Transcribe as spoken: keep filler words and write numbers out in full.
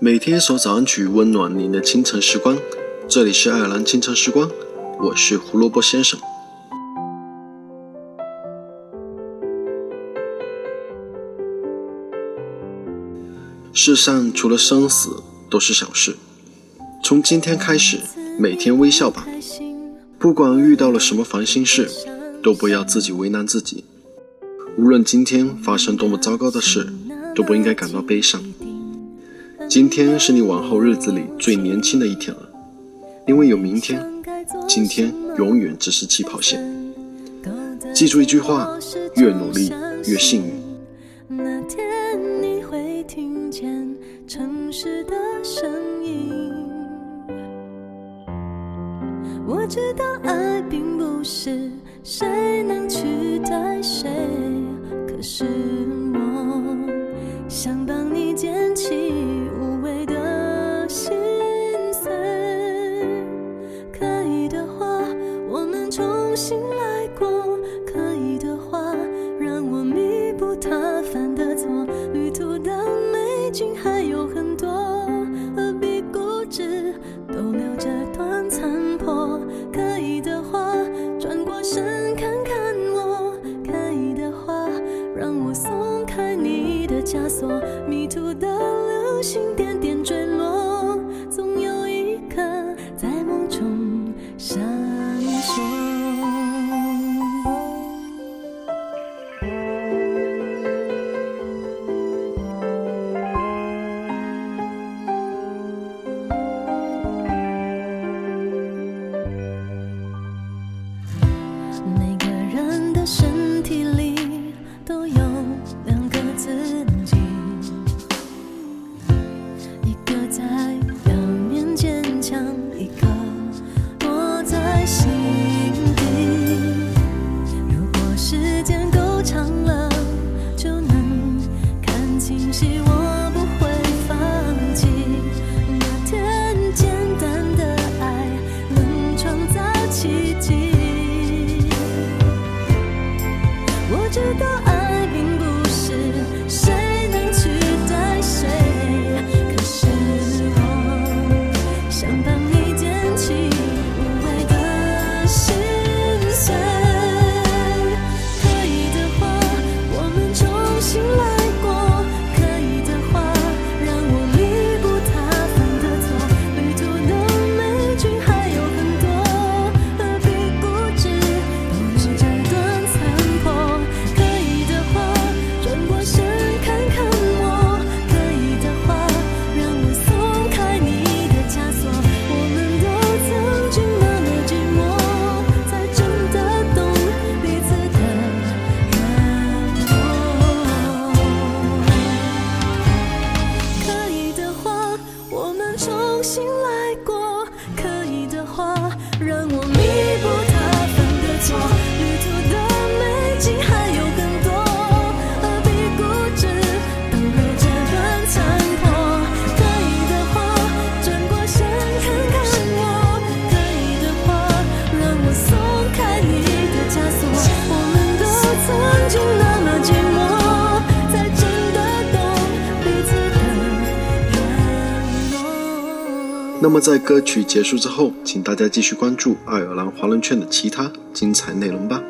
每天一首早安曲，温暖您的清晨时光。这里是爱尔兰清晨时光，我是胡萝卜先生。世上除了生死都是小事，从今天开始，每天微笑吧。不管遇到了什么烦心事，都不要自己为难自己。无论今天发生多么糟糕的事，都不应该感到悲伤。今天是你往后日子里最年轻的一天了，因为有明天，今天永远只是起跑线。记住一句话，越努力越幸运。那天你会听见城市的声音，我知道爱并不是谁能取代谁，可是我想帮你捡起枷锁，迷途的流星点点坠落，总有一刻在梦中闪烁。每个人的身体里都有两个字，那么在歌曲结束之后，请大家继续关注爱尔兰华人圈的其他精彩内容吧。